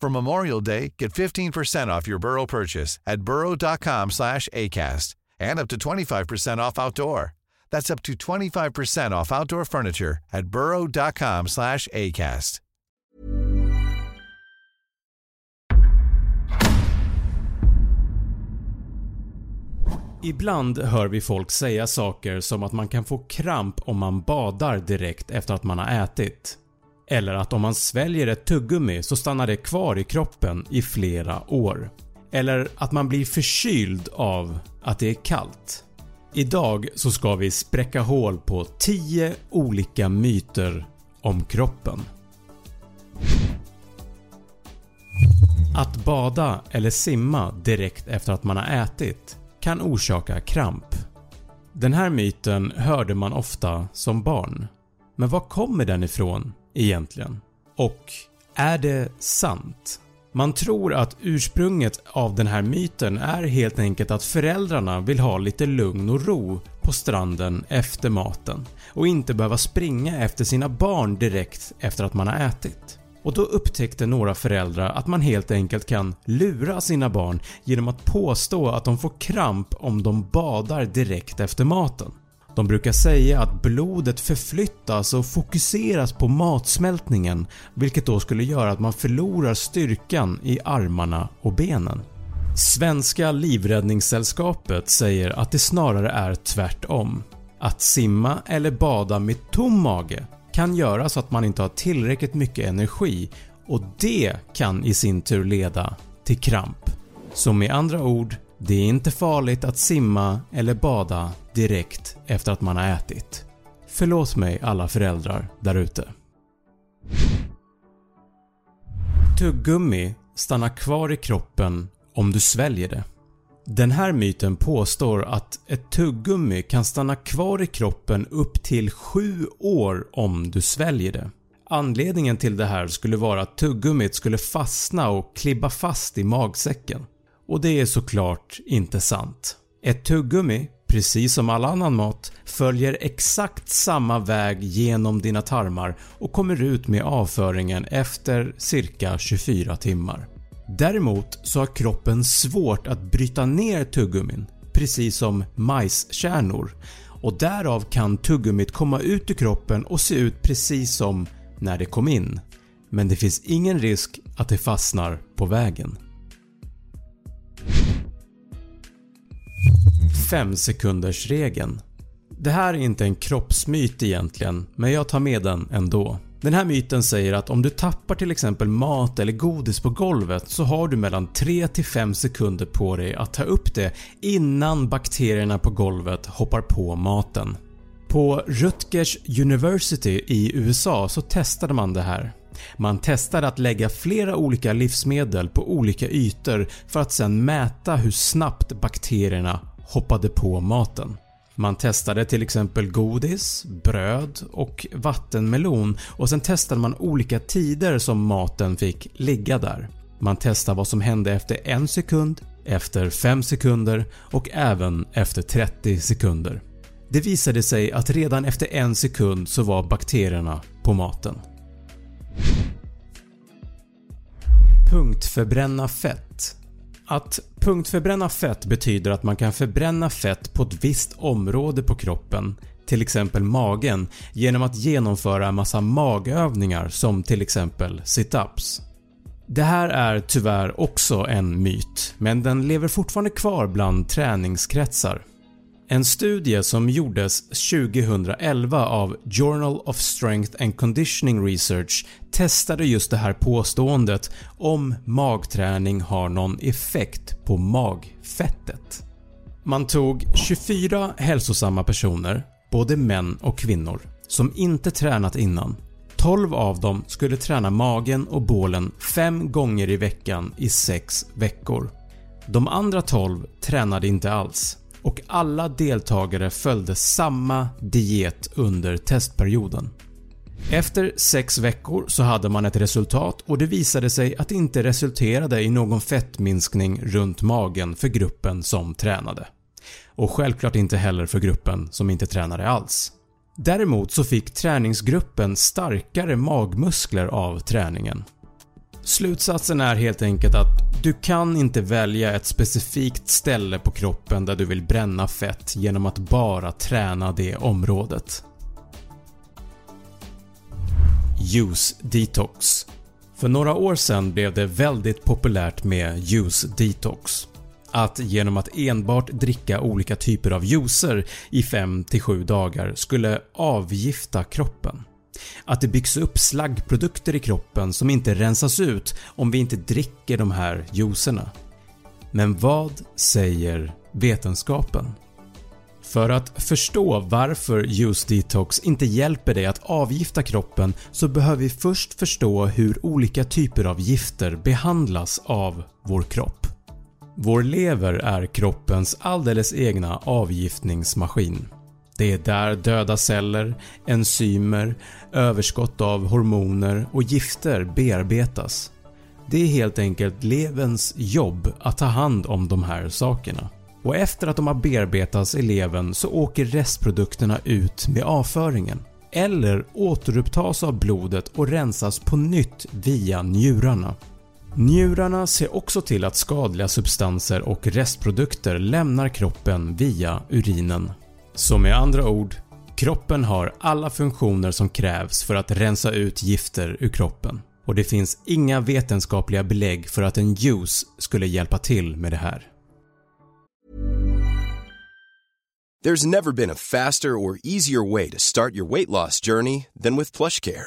For Memorial Day, get 15% off your Burrow purchase at burrow.com/ACAST and up to 25% off outdoor. That's up to 25% off outdoor furniture at burrow.com/ACAST. Ibland hör vi folk säga saker som att man kan få kramp om man badar direkt efter att man har ätit. Eller att om man sväljer ett tuggummi så stannar det kvar i kroppen i flera år. Eller att man blir förkyld av att det är kallt. Idag så ska vi spräcka hål på 10 olika myter om kroppen. Att bada eller simma direkt efter att man har ätit kan orsaka kramp. Den här myten hörde man ofta som barn. Men var kommer den ifrån egentligen? Och är det sant? Man tror att ursprunget av den här myten är helt enkelt att föräldrarna vill ha lite lugn och ro på stranden efter maten och inte behöva springa efter sina barn direkt efter att man har ätit. Och då upptäckte några föräldrar att man helt enkelt kan lura sina barn genom att påstå att de får kramp om de badar direkt efter maten. De brukar säga att blodet förflyttas och fokuseras på matsmältningen, vilket då skulle göra att man förlorar styrkan i armarna och benen. Svenska livräddningssällskapet säger att det snarare är tvärtom. Att simma eller bada med tom mage kan göra så att man inte har tillräckligt mycket energi, och det kan i sin tur leda till kramp. Så med andra ord, det är inte farligt att simma eller bada direkt efter att man har ätit. Förlåt mig alla föräldrar där ute. Tuggummi stannar kvar i kroppen om du sväljer det. Den här myten påstår att ett tuggummi kan stanna kvar i kroppen upp till 7 år om du sväljer det. Anledningen till det här skulle vara att tuggummit skulle fastna och klibba fast i magsäcken. Och det är såklart inte sant. Ett tuggummi, precis som all annan mat, följer exakt samma väg genom dina tarmar och kommer ut med avföringen efter cirka 24 timmar. Däremot så har kroppen svårt att bryta ner tuggummin, precis som majskärnor, och därav kan tuggummit komma ut ur kroppen och se ut precis som när det kom in. Men det finns ingen risk att det fastnar på vägen. 5-sekundersregeln. Det här är inte en kroppsmyt egentligen, men jag tar med den ändå. Den här myten säger att om du tappar till exempel mat eller godis på golvet så har du mellan 3-5 sekunder på dig att ta upp det innan bakterierna på golvet hoppar på maten. På Rutgers University i USA så testade man det här. Man testade att lägga flera olika livsmedel på olika ytor för att sedan mäta hur snabbt bakterierna hoppade på maten. Man testade till exempel godis, bröd och vattenmelon, och sen testade man olika tider som maten fick ligga där. Man testade vad som hände efter 1 sekund, efter 5 sekunder och även efter 30 sekunder. Det visade sig att redan efter 1 sekund så var bakterierna på maten. Punktförbränna fett. Att punktförbränna fett betyder att man kan förbränna fett på ett visst område på kroppen, till exempel magen, genom att genomföra en massa magövningar som till exempel sit-ups. Det här är tyvärr också en myt, men den lever fortfarande kvar bland träningskretsar. En studie som gjordes 2011 av Journal of Strength and Conditioning Research testade just det här påståendet om magträning har någon effekt på magfettet. Man tog 24 hälsosamma personer, både män och kvinnor, som inte tränat innan. 12 av dem skulle träna magen och bålen 5 gånger i veckan i 6 veckor. De andra 12 tränade inte alls. Och alla deltagare följde samma diet under testperioden. Efter 6 veckor så hade man ett resultat och det visade sig att det inte resulterade i någon fettminskning runt magen för gruppen som tränade. Och självklart inte heller för gruppen som inte tränade alls. Däremot så fick träningsgruppen starkare magmuskler av träningen. Slutsatsen är helt enkelt att du kan inte välja ett specifikt ställe på kroppen där du vill bränna fett genom att bara träna det området. Juice detox. För några år sedan blev det väldigt populärt med juice detox. Att genom att enbart dricka olika typer av juicer i 5-7 dagar skulle avgifta kroppen. Att det byggs upp slaggprodukter i kroppen som inte rensas ut om vi inte dricker de här juicerna. Men vad säger vetenskapen? För att förstå varför juice detox inte hjälper dig att avgifta kroppen så behöver vi först förstå hur olika typer av gifter behandlas av vår kropp. Vår lever är kroppens alldeles egna avgiftningsmaskin. Det är där döda celler, enzymer, överskott av hormoner och gifter bearbetas. Det är helt enkelt leverns jobb att ta hand om de här sakerna. Och efter att de har bearbetats i levern så åker restprodukterna ut med avföringen. Eller återupptas av blodet och rensas på nytt via njurarna. Njurarna ser också till att skadliga substanser och restprodukter lämnar kroppen via urinen. Så med andra ord, kroppen har alla funktioner som krävs för att rensa ut gifter ur kroppen. Och det finns inga vetenskapliga belägg för att en juice skulle hjälpa till med det här. There's never been a faster or easier way to start your weight loss journey than with PlushCare.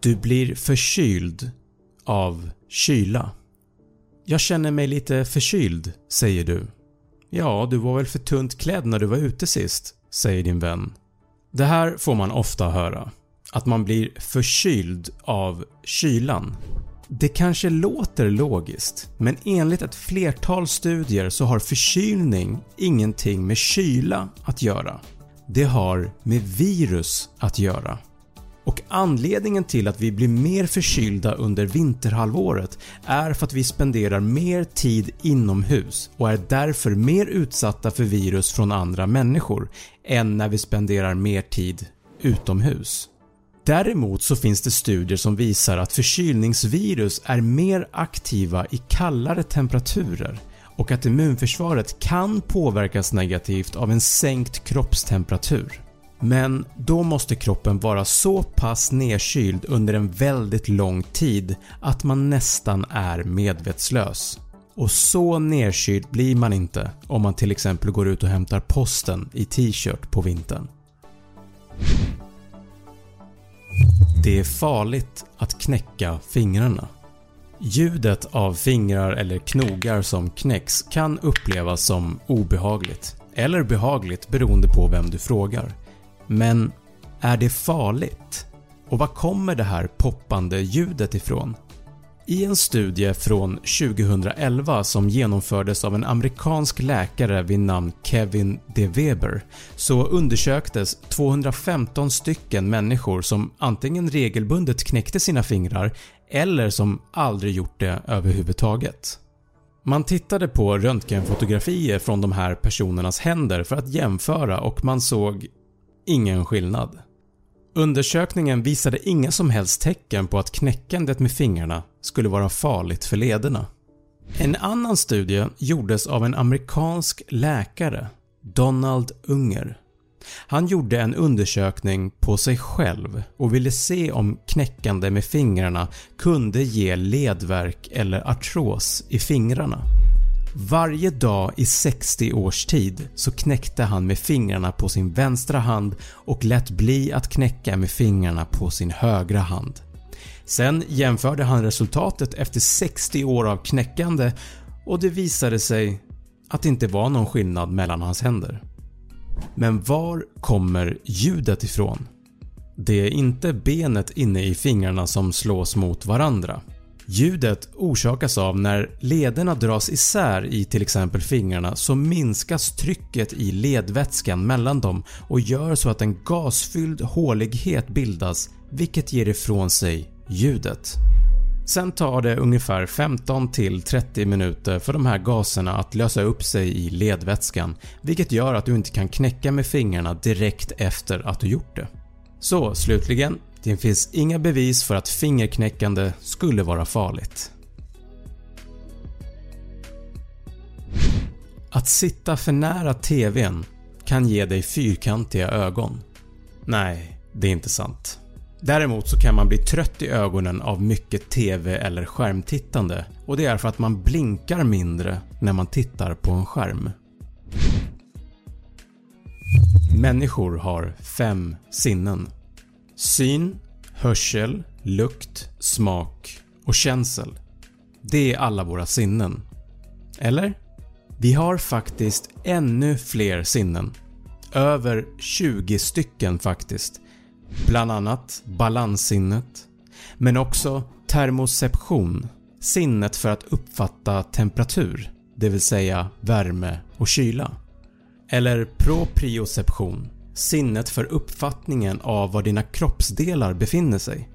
Du blir förkyld av kyla. Jag känner mig lite förkyld, säger du. Ja, du var väl för tunt klädd när du var ute sist, säger din vän. Det här får man ofta höra. Att man blir förkyld av kylan. Det kanske låter logiskt, men enligt ett flertal studier så har förkylning ingenting med kyla att göra. Det har med virus att göra. Och anledningen till att vi blir mer förkylda under vinterhalvåret är för att vi spenderar mer tid inomhus och är därför mer utsatta för virus från andra människor än när vi spenderar mer tid utomhus. Däremot så finns det studier som visar att förkylningsvirus är mer aktiva i kallare temperaturer och att immunförsvaret kan påverkas negativt av en sänkt kroppstemperatur. Men då måste kroppen vara så pass nedkyld under en väldigt lång tid att man nästan är medvetslös. Och så nedkyld blir man inte om man till exempel går ut och hämtar posten i t-shirt på vintern. Det är farligt att knäcka fingrarna. Ljudet av fingrar eller knogar som knäcks kan upplevas som obehagligt eller behagligt beroende på vem du frågar. Men är det farligt? Och var kommer det här poppande ljudet ifrån? I en studie från 2011 som genomfördes av en amerikansk läkare vid namn Kevin De Weber så undersöktes 215 stycken människor som antingen regelbundet knäckte sina fingrar eller som aldrig gjort det överhuvudtaget. Man tittade på röntgenfotografier från de här personernas händer för att jämföra och man såg ingen skillnad. Undersökningen visade inga som helst tecken på att knäckandet med fingrarna skulle vara farligt för lederna. En annan studie gjordes av en amerikansk läkare, Donald Unger. Han gjorde en undersökning på sig själv och ville se om knäckande med fingrarna kunde ge ledvärk eller artros i fingrarna. Varje dag i 60 års tid så knäckte han med fingrarna på sin vänstra hand och lät bli att knäcka med fingrarna på sin högra hand. Sen jämförde han resultatet efter 60 år av knäckande och det visade sig att det inte var någon skillnad mellan hans händer. Men var kommer ljudet ifrån? Det är inte benet inne i fingrarna som slås mot varandra. Ljudet orsakas av när lederna dras isär i till exempel fingrarna så minskas trycket i ledvätskan mellan dem och gör så att en gasfylld hålighet bildas vilket ger ifrån sig ljudet. Sen tar det ungefär 15-30 minuter för de här gaserna att lösa upp sig i ledvätskan vilket gör att du inte kan knäcka med fingrarna direkt efter att du gjort det. Så slutligen, det finns inga bevis för att fingerknäckande skulle vara farligt. Att sitta för nära tvn kan ge dig fyrkantiga ögon. Nej, det är inte sant. Däremot så kan man bli trött i ögonen av mycket tv eller skärmtittande och det är för att man blinkar mindre när man tittar på en skärm. Människor har 5 sinnen. Syn, hörsel, lukt, smak och känsel. Det är alla våra sinnen. Eller? Vi har faktiskt ännu fler sinnen. Över 20 stycken faktiskt. Bland annat balanssinnet. Men också termoception. Sinnet för att uppfatta temperatur. Det vill säga värme och kyla. Eller proprioception. Sinnet för uppfattningen av var dina kroppsdelar befinner sig.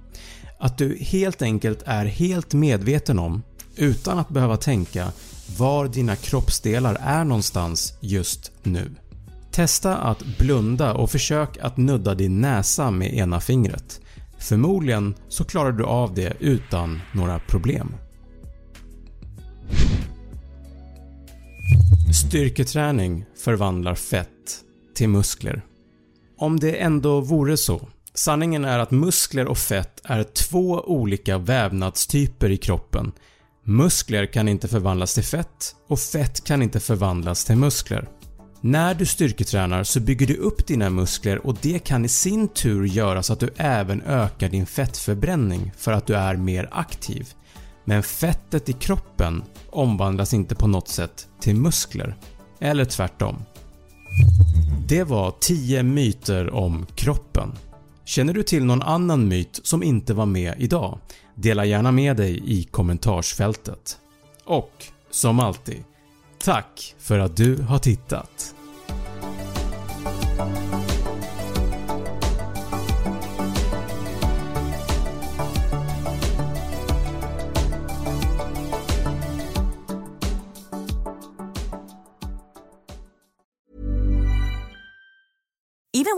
Att du helt enkelt är helt medveten om, utan att behöva tänka, var dina kroppsdelar är någonstans just nu. Testa att blunda och försök att nudda din näsa med ena fingret. Förmodligen så klarar du av det utan några problem. Styrketräning förvandlar fett till muskler. Om det ändå vore så. Sanningen är att muskler och fett är 2 olika vävnadstyper i kroppen. Muskler kan inte förvandlas till fett och fett kan inte förvandlas till muskler. När du styrketränar så bygger du upp dina muskler och det kan i sin tur göra så att du även ökar din fettförbränning för att du är mer aktiv. Men fettet i kroppen omvandlas inte på något sätt till muskler. Eller tvärtom. Det var 10 myter om kroppen. Känner du till någon annan myt som inte var med idag? Dela gärna med dig i kommentarsfältet. Och som alltid, tack för att du har tittat! Even